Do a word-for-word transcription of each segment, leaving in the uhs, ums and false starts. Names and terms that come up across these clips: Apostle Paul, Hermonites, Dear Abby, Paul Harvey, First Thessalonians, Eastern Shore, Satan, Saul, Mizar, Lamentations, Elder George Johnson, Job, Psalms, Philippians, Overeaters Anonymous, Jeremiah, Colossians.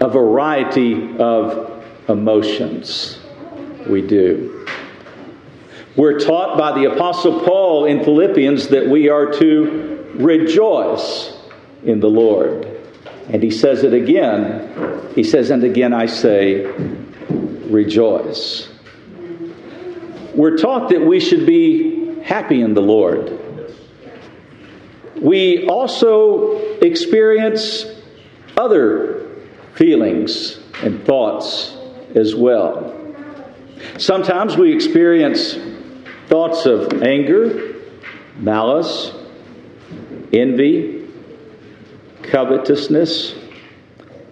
A variety of emotions. We do. We're taught by the Apostle Paul in Philippians that we are to rejoice in the Lord. And he says it again. He says, and again I say, rejoice. We're taught that we should be happy in the Lord. We also experience other feelings and thoughts as well. Sometimes we experience thoughts of anger, malice, envy, covetousness,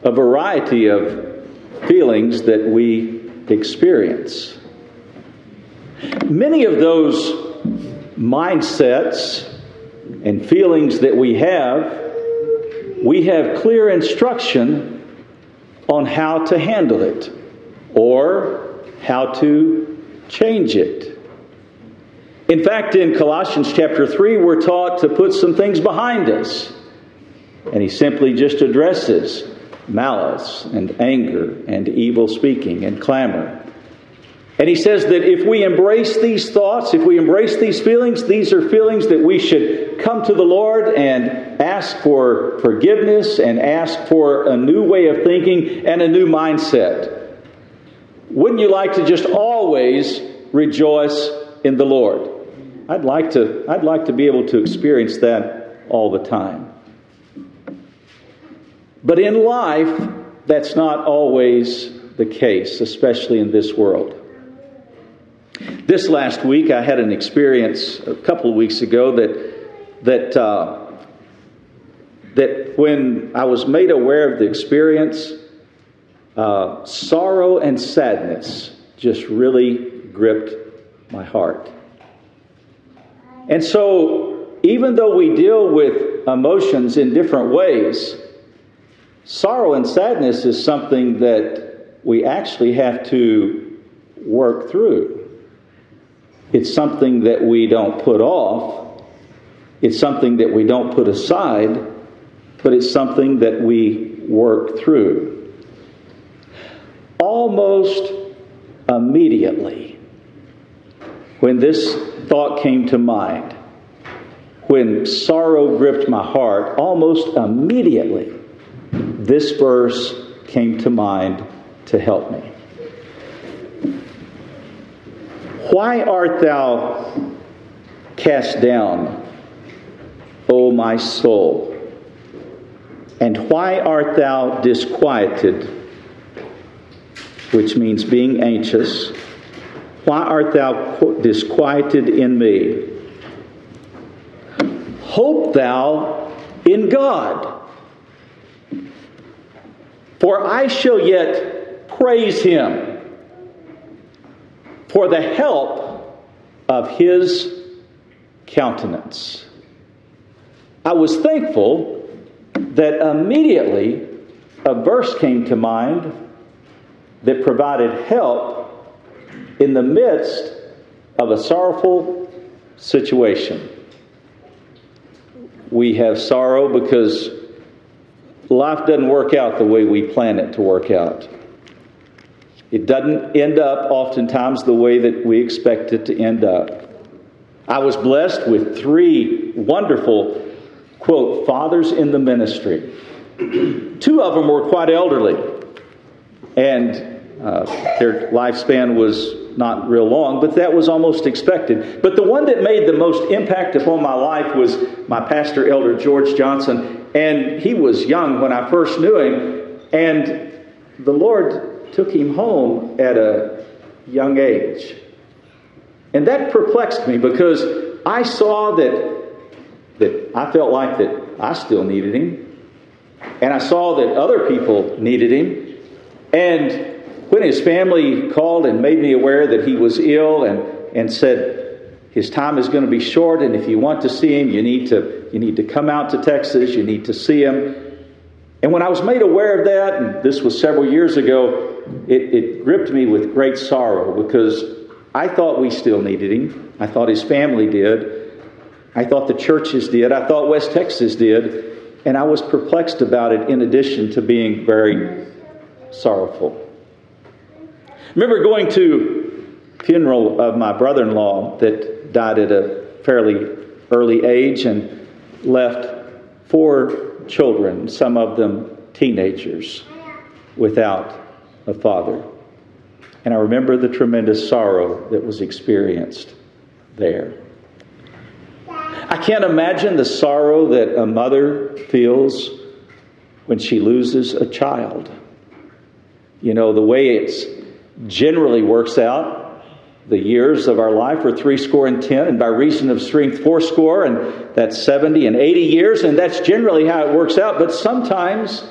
a variety of feelings that we experience. Many of those mindsets and feelings that we have, we have clear instruction on how to handle it or how to change it. In fact, in Colossians chapter three, we're taught to put some things behind us. And he simply just addresses malice and anger and evil speaking and clamor. And he says that if we embrace these thoughts, if we embrace these feelings, these are feelings that we should come to the Lord and ask for forgiveness and ask for a new way of thinking and a new mindset. Wouldn't you like to just always rejoice in the Lord? I'd like to, I'd like to be able to experience that all the time. But in life, that's not always the case, especially in this world. This last week, I had an experience a couple of weeks ago that that uh, that when I was made aware of the experience, uh, sorrow and sadness just really gripped my heart. And so, even though we deal with emotions in different ways, sorrow and sadness is something that we actually have to work through. It's something that we don't put off. It's something that we don't put aside, but it's something that we work through. Almost immediately, when this thought came to mind, when sorrow gripped my heart, almost immediately, this verse came to mind to help me. Why art thou cast down, O my soul? And why art thou disquieted? Which means being anxious. Why art thou disquieted in me? Hope thou in God, for I shall yet praise him for the help of his countenance. I was thankful that immediately a verse came to mind that provided help in the midst of a sorrowful situation. We have sorrow because life doesn't work out the way we plan it to work out. It doesn't end up oftentimes the way that we expect it to end up. I was blessed with three wonderful, quote, fathers in the ministry. Two of them were quite elderly, and uh, their lifespan was not real long, but that was almost expected. But the one that made the most impact upon my life was my pastor, Elder George Johnson, and he was young when I first knew him, and the Lord took him home at a young age. And that perplexed me because I saw that that I felt like that I still needed him. And I saw that other people needed him. And when his family called and made me aware that he was ill and, and said, His time is going to be short, and if you want to see him, you need to you need to come out to Texas. You need to see him. And when I was made aware of that, and this was several years ago, it, it gripped me with great sorrow, because I thought we still needed him. I thought his family did. I thought the churches did. I thought West Texas did. And I was perplexed about it, in addition to being very sorrowful. I remember going to a funeral of my brother-in-law that died at a fairly early age and left four children, some of them teenagers, without a father. And I remember the tremendous sorrow that was experienced there. I can't imagine the sorrow that a mother feels when she loses a child. You know, the way it generally works out, the years of our life are three score and ten, and by reason of strength, four score, and that's seventy and eighty years, and that's generally how it works out. But sometimes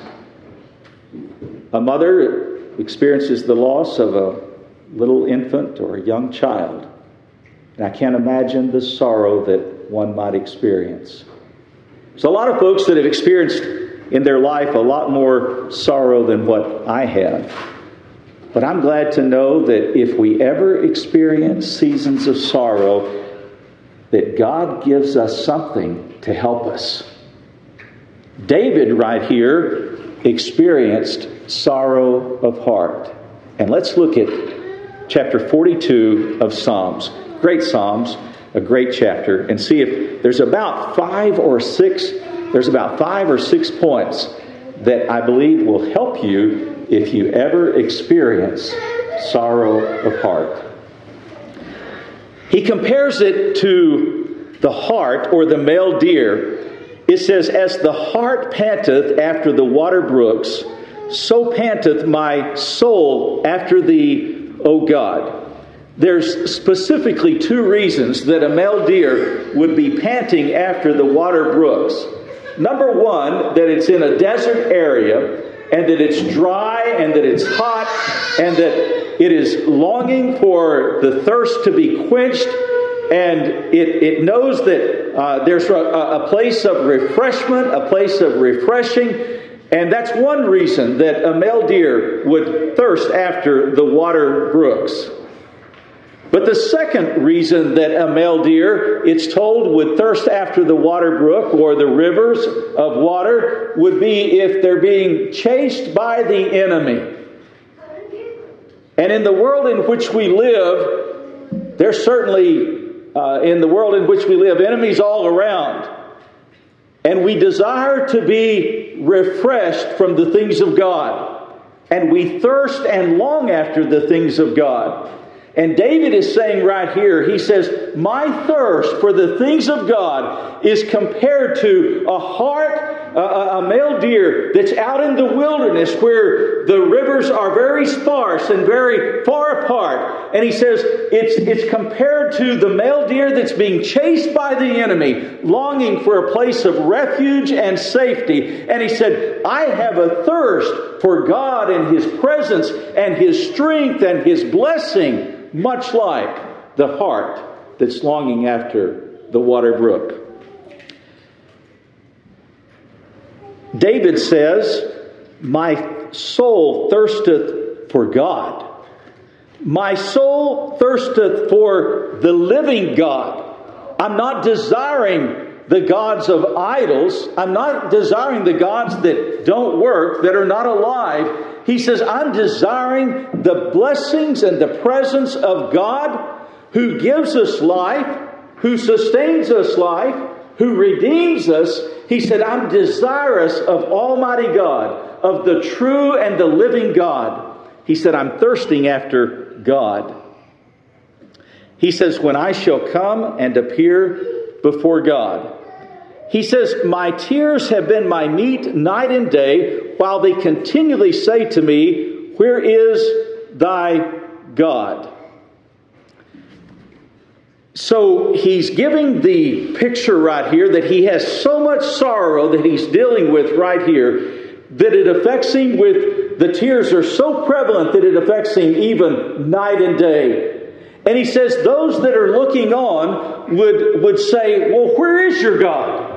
a mother experiences the loss of a little infant or a young child. And I can't imagine the sorrow that one might experience. So a lot of folks that have experienced in their life a lot more sorrow than what I have. But I'm glad to know that if we ever experience seasons of sorrow, that God gives us something to help us. David right here experienced sorrow of heart. And let's look at chapter forty-two of Psalms. Great Psalms, a great chapter. And see if there's about five or six, there's about five or six points that I believe will help you if you ever experience sorrow of heart. He compares it to the hart, or the male deer. It says, "As the hart panteth after the water brooks, so panteth my soul after thee, O God." There's specifically two reasons that a male deer would be panting after the water brooks. Number one, that it's in a desert area, and that it's dry, and that it's hot, and that it is longing for the thirst to be quenched, and it, it knows that uh, there's a, a place of refreshment, a place of refreshing, and that's one reason that a male deer would thirst after the water brooks. But the second reason that a male deer, it's told, would thirst after the water brook or the rivers of water would be if they're being chased by the enemy. And in the world in which we live, there's certainly, uh, in the world in which we live, enemies all around. And we desire to be refreshed from the things of God. And we thirst and long after the things of God. And David is saying right here, he says, my thirst for the things of God is compared to a hart, a, a male deer that's out in the wilderness where the rivers are very sparse and very far apart. And he says, it's, it's compared to the male deer that's being chased by the enemy, longing for a place of refuge and safety. And he said, I have a thirst for God and His presence and His strength and His blessing, much like the hart that's longing after the water brook. David says, my soul thirsteth for God. My soul thirsteth for the living God. I'm not desiring the gods of idols. I'm not desiring the gods that don't work, that are not alive. He says, I'm desiring the blessings and the presence of God, who gives us life, who sustains us life, who redeems us. He said, I'm desirous of Almighty God, of the true and the living God. He said, I'm thirsting after God. He says, when I shall come and appear before God. He says, my tears have been my meat night and day, while they continually say to me, where is thy God? So he's giving the picture right here that he has so much sorrow that he's dealing with right here, that it affects him with, the tears are so prevalent that it affects him even night and day. And he says those that are looking on would, would say, well, where is your God?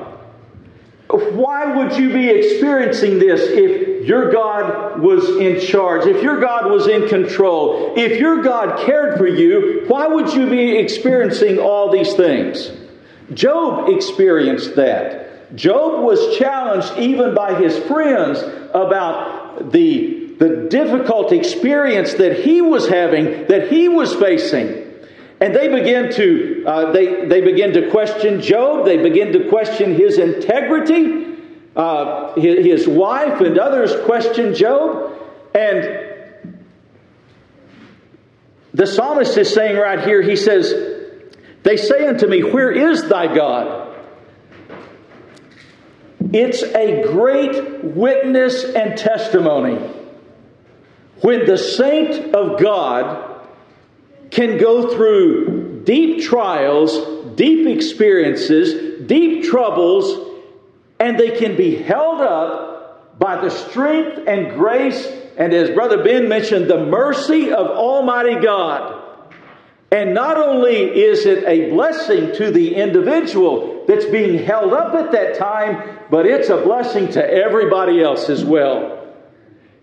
Why would you be experiencing this if your God was in charge, if your God was in control, if your God cared for you? Why would you be experiencing all these things? Job experienced that. Job was challenged even by his friends about the, the difficult experience that he was having, that he was facing. And they begin to uh, they they begin to question Job. They begin to question his integrity. Uh, his, his wife and others question Job. And the psalmist is saying right here, he says, "They say unto me, where is thy God?" It's a great witness and testimony when the saint of God can go through deep trials, deep experiences, deep troubles, and they can be held up by the strength and grace, and as Brother Ben mentioned, the mercy of Almighty God. And not only is it a blessing to the individual that's being held up at that time, but it's a blessing to everybody else as well.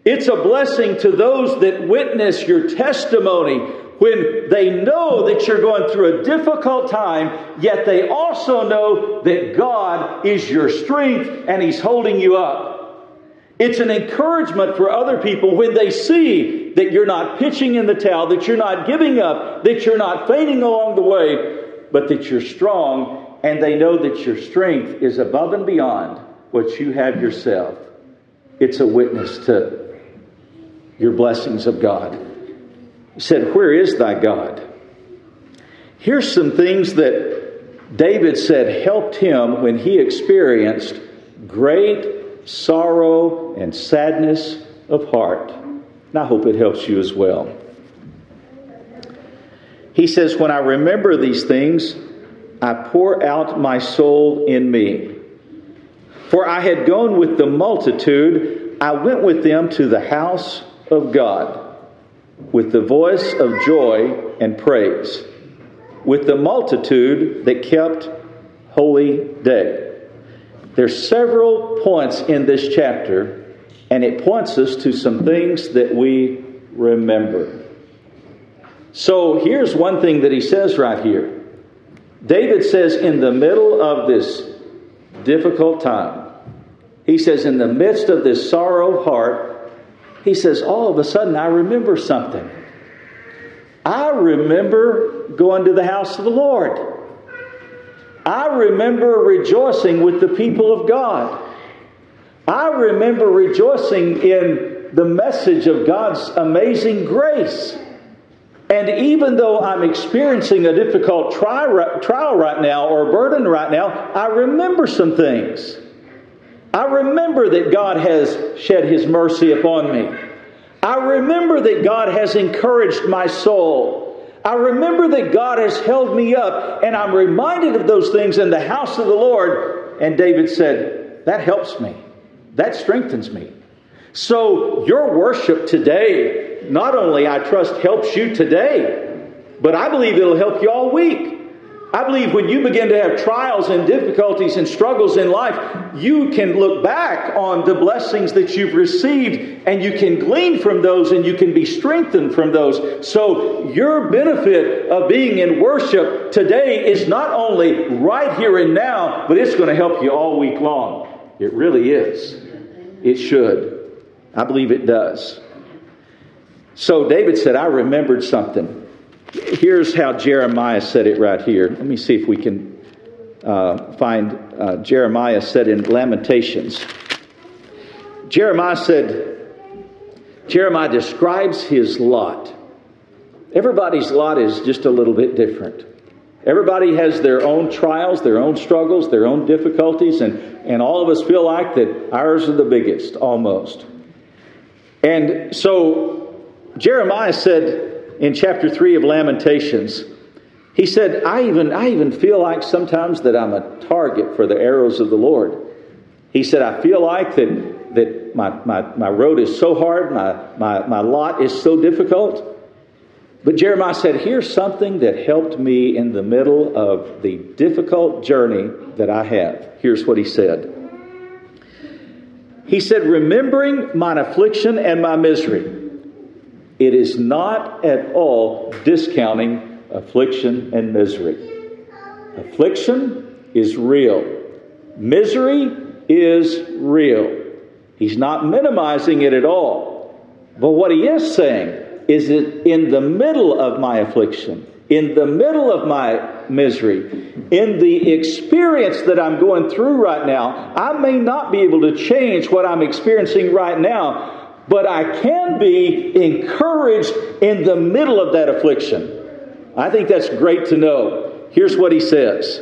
It's a blessing to those that witness your testimony when they know that you're going through a difficult time, yet they also know that God is your strength and He's holding you up. It's an encouragement for other people when they see that you're not pitching in the towel, that you're not giving up, that you're not fainting along the way, but that you're strong, and they know that your strength is above and beyond what you have yourself. It's a witness to your blessings of God. He said, where is thy God? Here's some things that David said helped him when he experienced great sorrow and sadness of heart. And I hope it helps you as well. He says, when I remember these things, I pour out my soul in me. For I had gone with the multitude, I went with them to the house of God, with the voice of joy and praise, with the multitude that kept holy day. There's several points in this chapter, and it points us to some things that we remember. So here's one thing that he says right here. David says in the middle of this difficult time, he says in the midst of this sorrow of heart, he says, all of a sudden, I remember something. I remember going to the house of the Lord. I remember rejoicing with the people of God. I remember rejoicing in the message of God's amazing grace. And even though I'm experiencing a difficult trial right now or a burden right now, I remember some things. I remember that God has shed His mercy upon me. I remember that God has encouraged my soul. I remember that God has held me up, and I'm reminded of those things in the house of the Lord. And David said, that helps me. That strengthens me. So your worship today, not only I trust helps you today, but I believe it'll help you all week. I believe when you begin to have trials and difficulties and struggles in life, you can look back on the blessings that you've received, and you can glean from those, and you can be strengthened from those. So your benefit of being in worship today is not only right here and now, but it's going to help you all week long. It really is. It should. I believe it does. So David said, I remembered something. Here's how Jeremiah said it right here. Let me see if we can uh, find uh, Jeremiah said in Lamentations. Jeremiah said, Jeremiah describes his lot. Everybody's lot is just a little bit different. Everybody has their own trials, their own struggles, their own difficulties, and, and all of us feel like that ours are the biggest, almost. And so Jeremiah said, in chapter three of Lamentations, he said, I even I even feel like sometimes that I'm a target for the arrows of the Lord. He said, I feel like that that my my, my road is so hard, my, my, my lot is so difficult. But Jeremiah said, here's something that helped me in the middle of the difficult journey that I have. Here's what he said. He said, remembering mine affliction and my misery, it is not at all discounting affliction and misery. Affliction is real. Misery is real. He's not minimizing it at all. But what he is saying is it in the middle of my affliction, in the middle of my misery, in the experience that I'm going through right now, I may not be able to change what I'm experiencing right now, but I can be encouraged in the middle of that affliction. I think that's great to know. Here's what he says.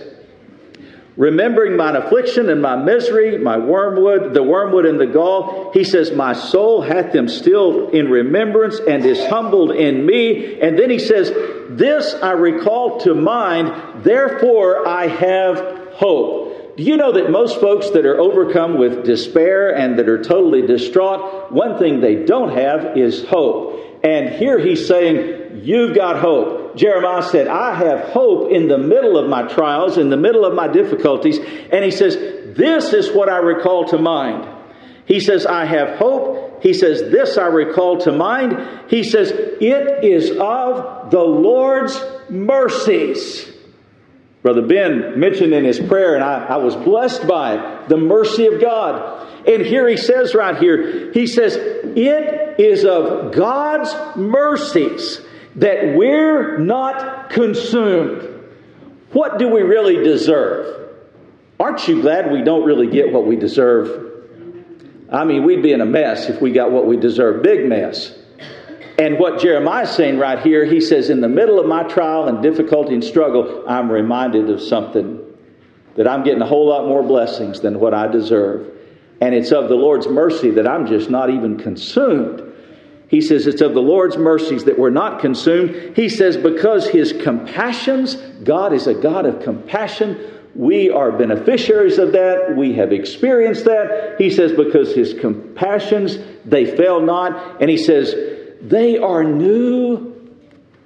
Remembering mine affliction and my misery, my wormwood, the wormwood and the gall, he says, my soul hath them still in remembrance and is humbled in me. And then he says, this I recall to mind, therefore I have hope. Do you know that most folks that are overcome with despair and that are totally distraught, one thing they don't have is hope. And here he's saying, you've got hope. Jeremiah said, I have hope in the middle of my trials, in the middle of my difficulties. And he says, this is what I recall to mind. He says, I have hope. He says, this I recall to mind. He says, it is of the Lord's mercies. Brother Ben mentioned in his prayer, and I, I was blessed by it, the mercy of God. And here he says right here, he says, it is of God's mercies that we're not consumed. What do we really deserve? Aren't you glad we don't really get what we deserve? I mean, we'd be in a mess if we got what we deserve. Big mess. And what Jeremiah's saying right here, he says, in the middle of my trial and difficulty and struggle, I'm reminded of something. That I'm getting a whole lot more blessings than what I deserve. And it's of the Lord's mercy that I'm just not even consumed. He says, it's of the Lord's mercies that we're not consumed. He says, because his compassions, God is a God of compassion. We are beneficiaries of that. We have experienced that. He says, because his compassions, they fail not. And he says, they are new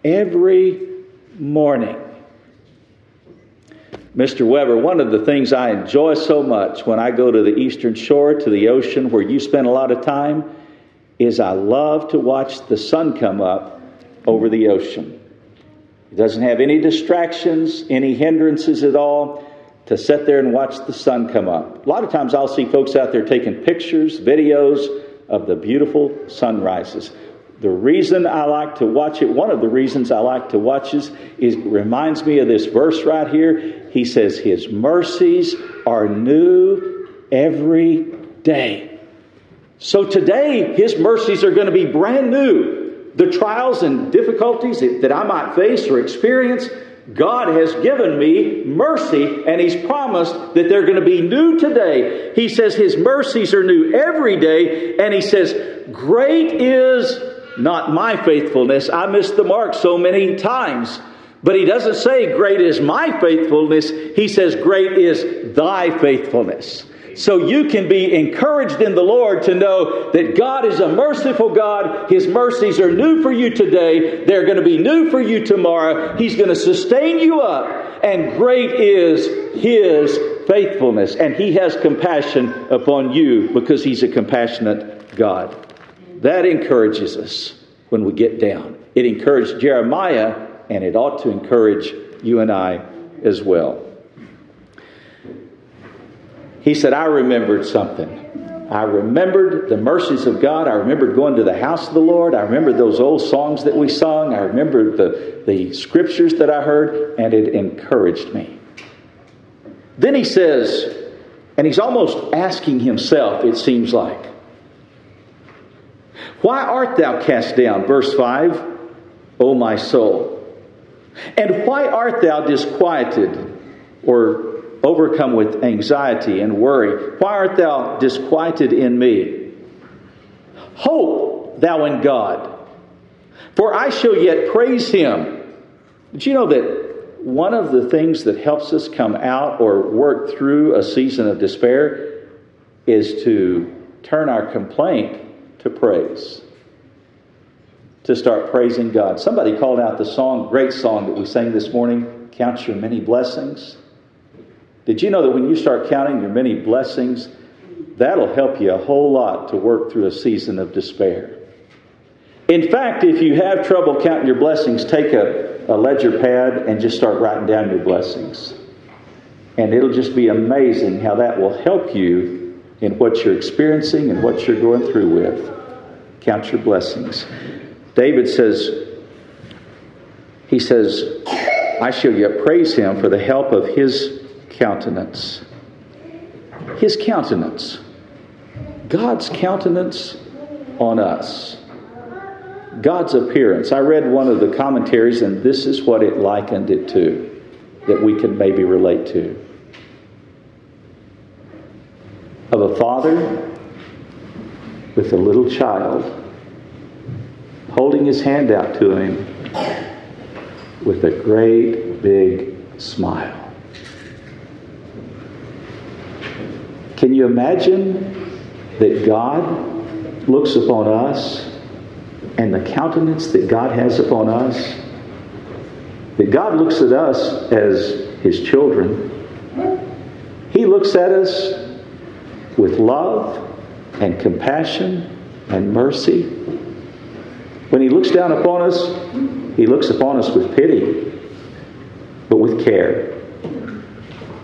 every morning. Mister Weber, one of the things I enjoy so much when I go to the Eastern Shore, to the ocean where you spend a lot of time, is I love to watch the sun come up over the ocean. It doesn't have any distractions, any hindrances at all, to sit there and watch the sun come up. A lot of times I'll see folks out there taking pictures, videos of the beautiful sunrises. The reason I like to watch it, one of the reasons I like to watch it, is it reminds me of this verse right here. He says, his mercies are new every day. So today, his mercies are going to be brand new. The trials and difficulties that I might face or experience, God has given me mercy, and he's promised that they're going to be new today. He says his mercies are new every day, and he says, great is not my faithfulness. I missed the mark so many times. But he doesn't say, great is my faithfulness. He says, great is thy faithfulness. So you can be encouraged in the Lord to know that God is a merciful God. His mercies are new for you today. They're going to be new for you tomorrow. He's going to sustain you up. And great is his faithfulness. And he has compassion upon you because he's a compassionate God. That encourages us when we get down. It encouraged Jeremiah, and it ought to encourage you and I as well. He said, I remembered something. I remembered the mercies of God. I remembered going to the house of the Lord. I remembered those old songs that we sung. I remembered the, the scriptures that I heard, and it encouraged me. Then he says, and he's almost asking himself, it seems like, why art thou cast down? Verse five, O my soul, and why art thou disquieted or overcome with anxiety and worry? Why art thou disquieted in me? Hope thou in God, for I shall yet praise him. Did you know that one of the things that helps us come out or work through a season of despair is to turn our complaint to praise? to start praising God. Somebody called out the song, great song that we sang this morning, Count Your Many Blessings. Did you know that when you start counting your many blessings, that'll help you a whole lot to work through a season of despair? In fact, if you have trouble counting your blessings, take a, a ledger pad and just start writing down your blessings. And it'll just be amazing how that will help you in what you're experiencing and what you're going through with. Count your blessings. David says, he says, I shall yet praise him for the help of his countenance. His countenance. God's countenance on us. God's appearance. I read one of the commentaries, and this is what it likened it to, that we can maybe relate to. Of a father with a little child holding his hand out to him with a great big smile. Can you imagine that God looks upon us and the countenance that God has upon us? That God looks at us as His children. He looks at us with love and compassion and mercy. When He looks down upon us, He looks upon us with pity, but with care.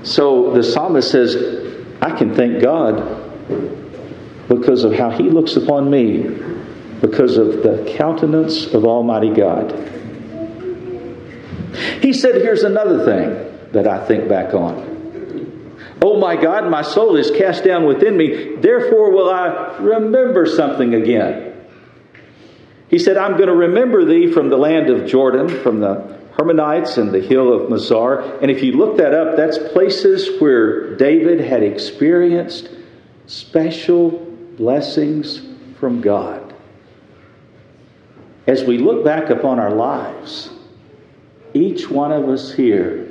So the psalmist says, I can thank God because of how He looks upon me, because of the countenance of Almighty God. He said, here's another thing that I think back on. Oh my God, my soul is cast down within me. Therefore will I remember something again. He said, I'm going to remember thee from the land of Jordan, from the Hermonites and the hill of Mizar. And if you look that up, that's places where David had experienced special blessings from God. As we look back upon our lives, each one of us here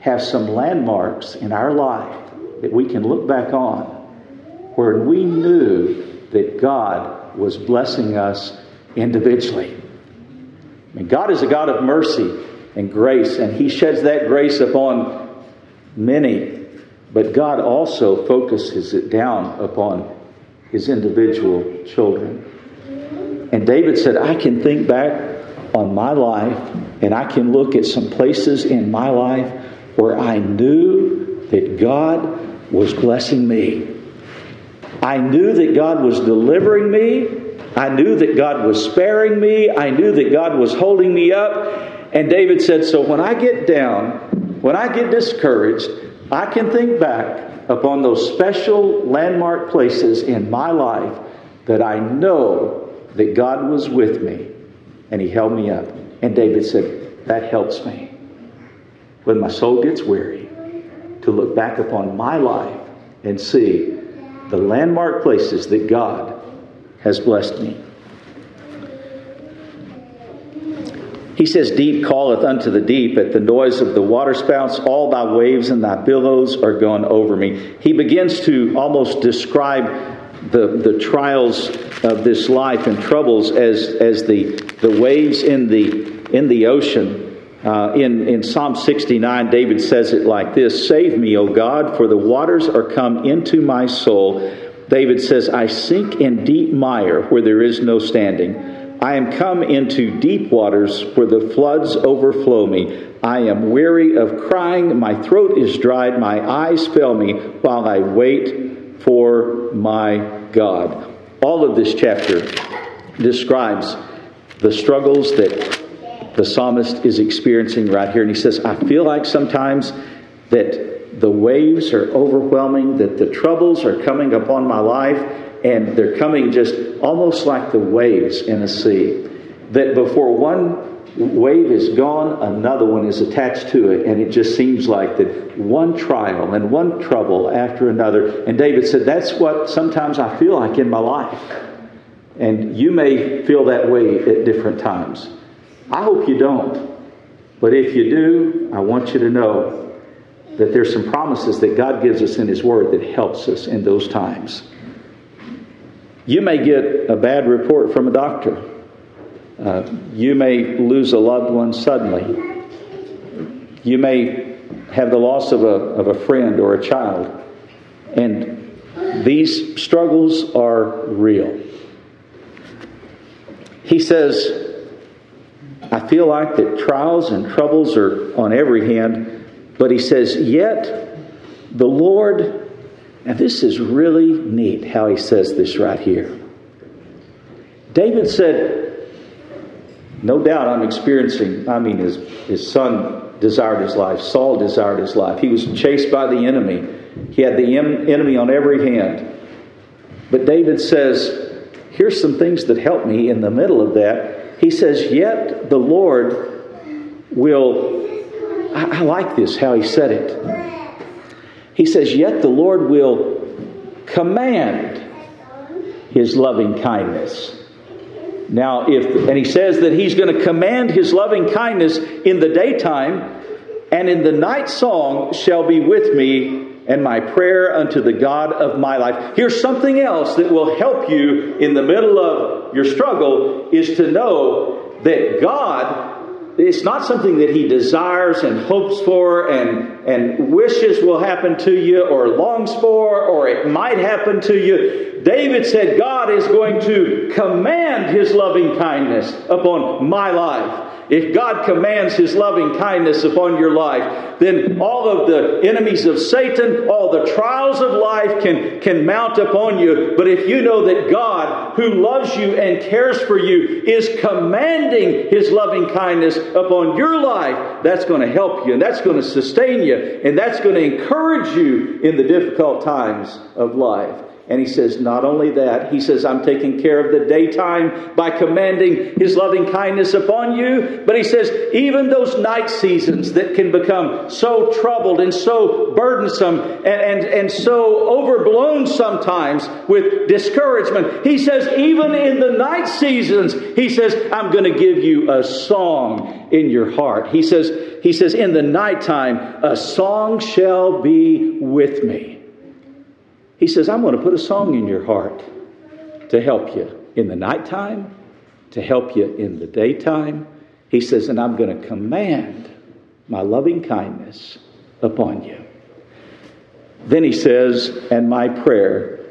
have some landmarks in our life that we can look back on where we knew that God was blessing us individually. I mean, God is a God of mercy and grace, and He sheds that grace upon many, but God also focuses it down upon His individual children. And David said, I can think back on my life, and I can look at some places in my life where I knew that God was blessing me. I knew that God was delivering me. I knew that God was sparing me. I knew that God was holding me up. And David said, so when I get down, when I get discouraged, I can think back upon those special landmark places in my life that I know that God was with me and He held me up. And David said, that helps me when my soul gets weary to look back upon my life and see the landmark places that God has blessed me. He says, deep calleth unto the deep at the noise of the waterspouts. All thy waves and thy billows are gone over me. He begins to almost describe The, the trials of this life and troubles as as the the waves in the in the ocean. Uh, in in Psalm sixty-nine, David says it like this: "Save me, O God, for the waters are come into my soul." David says, "I sink in deep mire where there is no standing. I am come into deep waters where the floods overflow me. I am weary of crying; my throat is dried; my eyes fail me while I wait for my God." All of this chapter describes the struggles that the psalmist is experiencing right here. And he says, I feel like sometimes that the waves are overwhelming, that the troubles are coming upon my life, and they're coming just almost like the waves in a sea. That before one wave is gone, another one is attached to it. And it just seems like that one trial and one trouble after another. And David said, that's what sometimes I feel like in my life. And you may feel that way at different times. I hope you don't. But if you do, I want you to know that there's some promises that God gives us in His Word that helps us in those times. You may get a bad report from a doctor. Uh, you may lose a loved one suddenly. You may have the loss of a, of a friend or a child. And these struggles are real. He says, I feel like that trials and troubles are on every hand. But he says, yet the Lord, and this is really neat how he says this right here. David said, no doubt I'm experiencing, I mean, his, his son desired his life. Saul desired his life. He was chased by the enemy. He had the em- enemy on every hand. But David says, here's some things that help me in the middle of that. He says, yet the Lord will, I, I like this, how he said it. He says, yet the Lord will command his loving kindness. Now, if, and he says that he's going to command his loving kindness in the daytime, and in the night song shall be with me, and my prayer unto the God of my life. Here's something else that will help you in the middle of your struggle, is to know that God, it's not something that he desires and hopes for and, and wishes will happen to you or longs for or it might happen to you. David said God is going to command his loving kindness upon my life. If God commands his loving kindness upon your life, then all of the enemies of Satan, all the trials of life can, can mount upon you. But if you know that God, who loves you and cares for you, is commanding his loving kindness upon your life, that's going to help you, and that's going to sustain you, and that's going to encourage you in the difficult times of life. And he says, not only that, he says, I'm taking care of the daytime by commanding his loving kindness upon you. But he says, even those night seasons that can become so troubled and so burdensome and, and, and so overblown sometimes with discouragement. He says, even in the night seasons, he says, I'm going to give you a song in your heart. He says, he says, in the nighttime, a song shall be with me. He says, I'm going to put a song in your heart to help you in the nighttime, to help you in the daytime. He says, and I'm going to command my loving kindness upon you. Then he says, and my prayer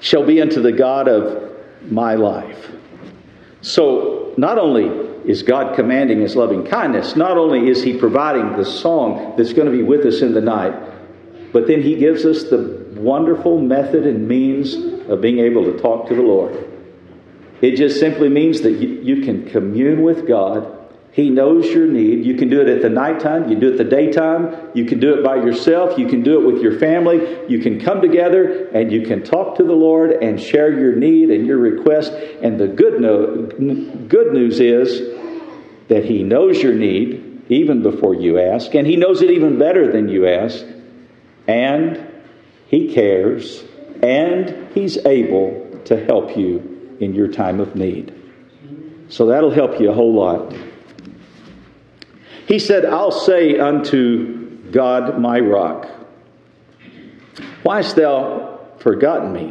shall be unto the God of my life. So not only is God commanding his loving kindness, not only is he providing the song that's going to be with us in the night, but then he gives us the wonderful method and means of being able to talk to the Lord. It just simply means that you, you can commune with God. He knows your need. You can do it at the nighttime. You can do it the daytime. You can do it by yourself. You can do it with your family. You can come together and you can talk to the Lord and share your need and your request. And the good, no, good news is that he knows your need even before you ask. And he knows it even better than you ask. And he cares, and he's able to help you in your time of need. So that'll help you a whole lot. He said, I'll say unto God my rock, why hast thou forgotten me?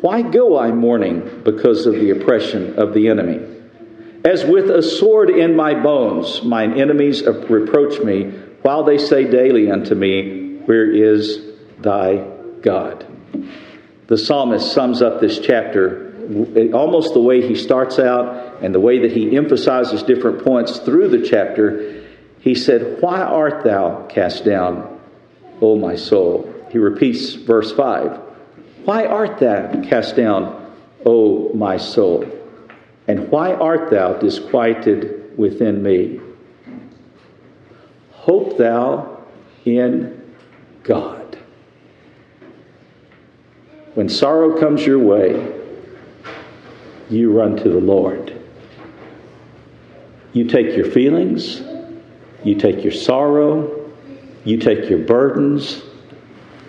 Why go I mourning because of the oppression of the enemy? As with a sword in my bones, mine enemies reproach me, while they say daily unto me, where is thy God? The psalmist sums up this chapter almost the way he starts out and the way that he emphasizes different points through the chapter. He said, why art thou cast down, O my soul? He repeats verse five. Why art thou cast down, O my soul? And why art thou disquieted within me? Hope thou in God. When sorrow comes your way, you run to the Lord. You take your feelings, you take your sorrow, you take your burdens,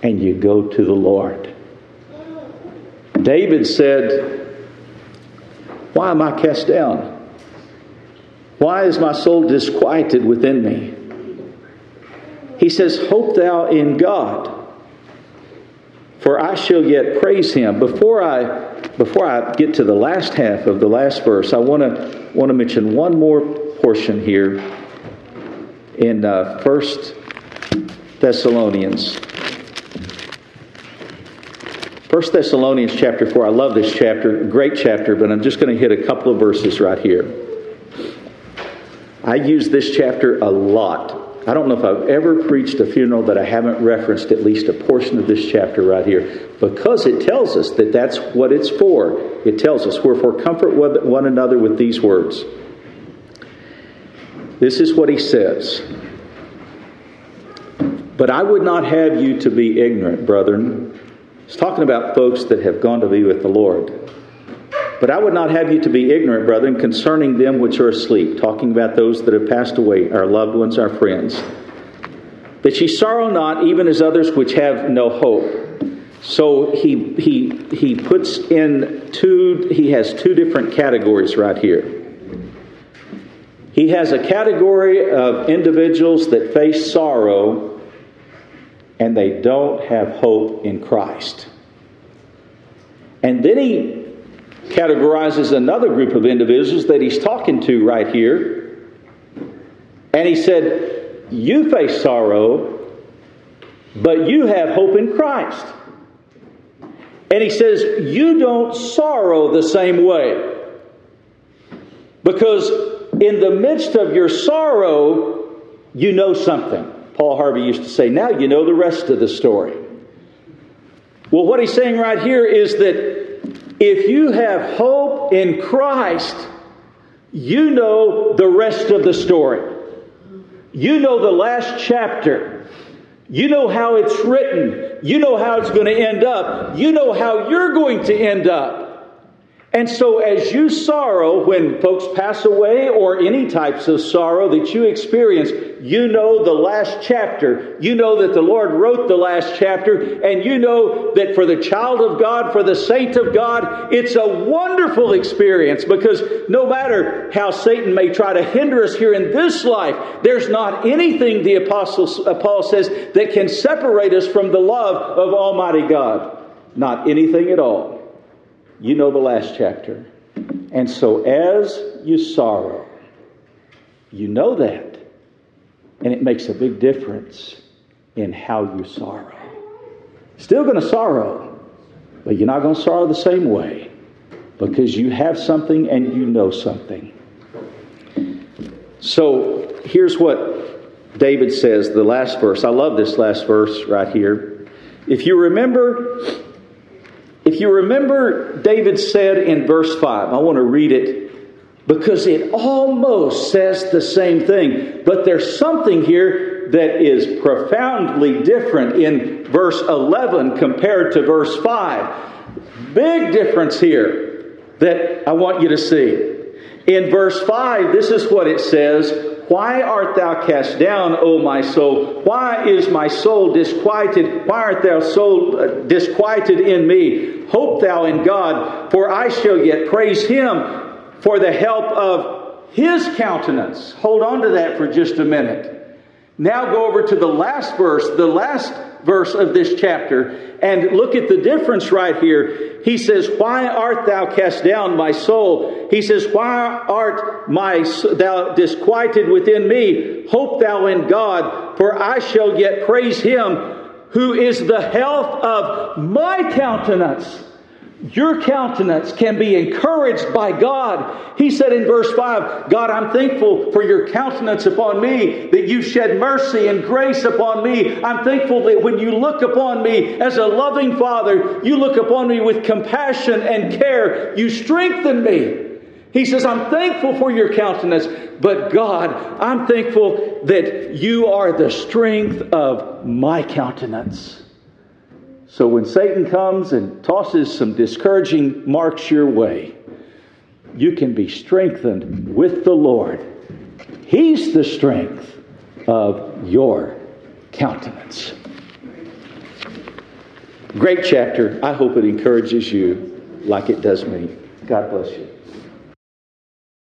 and you go to the Lord. David said, why am I cast down? Why is my soul disquieted within me? He says, hope thou in God. For I shall yet praise him. Before I Before I get to the last half of the last verse, I want to want to mention one more portion here in uh, First Thessalonians. First Thessalonians chapter four. I love this chapter, great chapter, but I'm just going to hit a couple of verses right here. I use this chapter a lot. I don't know if I've ever preached a funeral that I haven't referenced at least a portion of this chapter right here, because it tells us that that's what it's for. It tells us, wherefore comfort one another with these words. This is what he says. But I would not have you to be ignorant, brethren. He's talking about folks that have gone to be with the Lord. But I would not have you to be ignorant, brethren, concerning them which are asleep. Talking about those that have passed away, our loved ones, our friends. That ye sorrow not, even as others which have no hope. So he he he puts in two, he has two different categories right here. He has a category of individuals that face sorrow and they don't have hope in Christ. And then he categorizes another group of individuals that he's talking to right here. And he said, you face sorrow, but you have hope in Christ. And he says, you don't sorrow the same way. Because in the midst of your sorrow, you know something. Paul Harvey used to say, now you know the rest of the story. Well, what he's saying right here is that if you have hope in Christ, you know the rest of the story. You know the last chapter. You know how it's written. You know how it's going to end up. You know how you're going to end up. And so as you sorrow when folks pass away or any types of sorrow that you experience, you know the last chapter. You know that the Lord wrote the last chapter. And you know that for the child of God, for the saint of God, it's a wonderful experience. Because no matter how Satan may try to hinder us here in this life, there's not anything, the Apostle Paul says, that can separate us from the love of Almighty God. Not anything at all. You know the last chapter. And so as you sorrow, you know that. And it makes a big difference in how you sorrow. Still going to sorrow, but you're not going to sorrow the same way because you have something and you know something. So here's what David says, the last verse. I love this last verse right here. If you remember... If you remember, David said in verse five, I want to read it because it almost says the same thing. But there's something here that is profoundly different in verse eleven compared to verse five. Big difference here that I want you to see. In verse five, this is what it says. Why art thou cast down, O my soul? Why is my soul disquieted? Why art thou so disquieted in me? Hope thou in God, for I shall yet praise Him for the help of His countenance. Hold on to that for just a minute. Now go over to the last verse, the last verse of this chapter, and look at the difference right here. He says, why art thou cast down, my soul? He says, why art my thou disquieted within me? Hope thou in God, for I shall yet praise Him who is the health of my countenance. Your countenance can be encouraged by God. He said in verse five, God, I'm thankful for your countenance upon me, that you shed mercy and grace upon me. I'm thankful that when you look upon me as a loving Father, you look upon me with compassion and care. You strengthen me. He says, I'm thankful for your countenance, but God, I'm thankful that you are the strength of my countenance. So when Satan comes and tosses some discouraging marks your way, you can be strengthened with the Lord. He's the strength of your countenance. Great chapter. I hope it encourages you like it does me. God bless you.